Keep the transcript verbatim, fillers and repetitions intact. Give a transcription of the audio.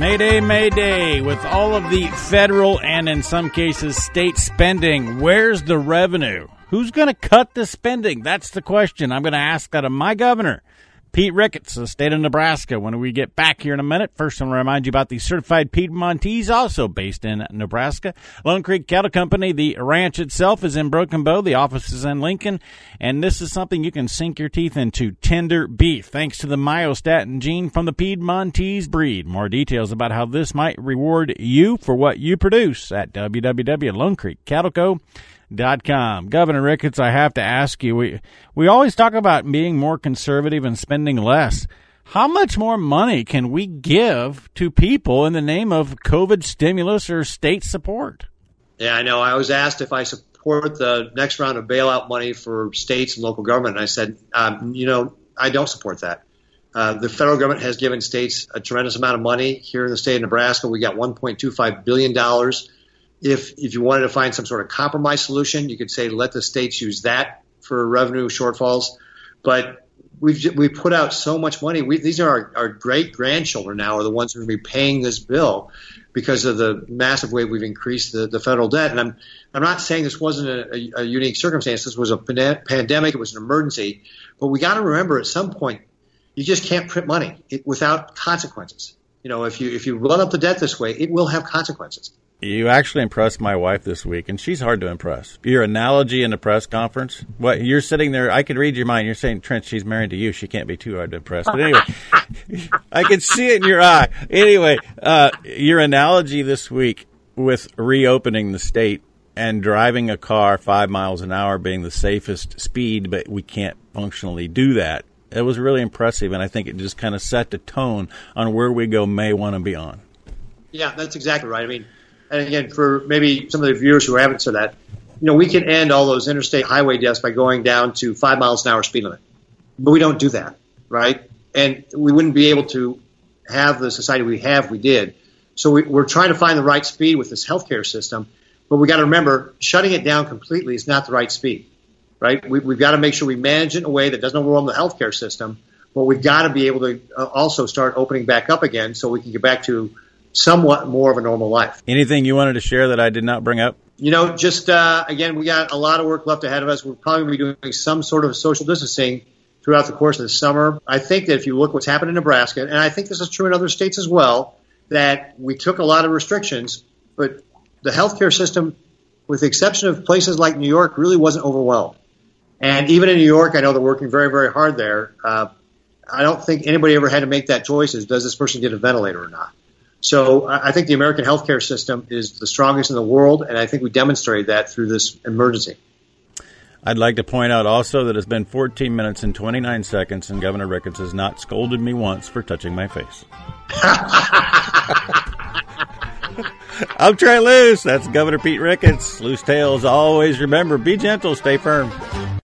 Mayday, mayday. With all of the federal and in some cases state spending, where's the revenue? Who's going to cut the spending? That's the question I'm going to ask that of my governor, Pete Ricketts, the state of Nebraska. When we get back here in a minute, first I want to remind you about the certified Piedmontese, also based in Nebraska. Lone Creek Cattle Company, the ranch itself is in Broken Bow, the office is in Lincoln, and this is something you can sink your teeth into, tender beef, thanks to the myostatin gene from the Piedmontese breed. More details about how this might reward you for what you produce at w w w dot lone creek cattle co dot com. Governor Ricketts, I have to ask you, we we always talk about being more conservative and spending less. How much more money can we give to people in the name of COVID stimulus or state support? Yeah, I know. I was asked if I support the next round of bailout money for states and local government, and I said, um, you know, I don't support that. Uh, the federal government has given states a tremendous amount of money. Here in the state of Nebraska, we got one point two five billion dollars. If if you wanted to find some sort of compromise solution, you could say let the states use that for revenue shortfalls. But we've we put out so much money. We, these are our, our great-grandchildren now are the ones who are going to be paying this bill because of the massive way we've increased the, the federal debt. And I'm I'm not saying this wasn't a, a, a unique circumstance. This was a pand- pandemic. It was an emergency. But we got to remember at some point you just can't print money it, without consequences. You know, if you if you run up the debt this way, it will have consequences. You actually impressed my wife this week, and she's hard to impress. Your analogy in the press conference, what you're sitting there, I could read your mind. You're saying, Trent, she's married to you. She can't be too hard to impress. But anyway, I could see it in your eye. Anyway, uh, your analogy this week with reopening the state and driving a car five miles an hour being the safest speed, but we can't functionally do that. It was really impressive, and I think it just kind of set the tone on where we go May first and beyond. Yeah, that's exactly right. I mean, and again, for maybe some of the viewers who haven't said that, you know, we can end all those interstate highway deaths by going down to five miles an hour speed limit. But we don't do that, right? And we wouldn't be able to have the society we have if we did. So we, we're trying to find the right speed with this healthcare system. But we got to remember, shutting it down completely is not the right speed, right? We, we've got to make sure we manage it in a way that doesn't overwhelm the healthcare system. But we've got to be able to also start opening back up again so we can get back to somewhat more of a normal life. Anything you wanted to share that I did not bring up? You know, just, uh, again, we got a lot of work left ahead of us. We're probably going to be doing some sort of social distancing throughout the course of the summer. I think that if you look what's happened in Nebraska, and I think this is true in other states as well, that we took a lot of restrictions, but the healthcare system, with the exception of places like New York, really wasn't overwhelmed. And even in New York, I know they're working very, very hard there. Uh, I don't think anybody ever had to make that choice as does this person get a ventilator or not. So I think the American healthcare system is the strongest in the world, and I think we demonstrated that through this emergency. I'd like to point out also that it's been fourteen minutes and twenty-nine seconds, and Governor Ricketts has not scolded me once for touching my face. I'm Trey Luce. That's Governor Pete Ricketts. Loose Tales, always remember, be gentle, stay firm.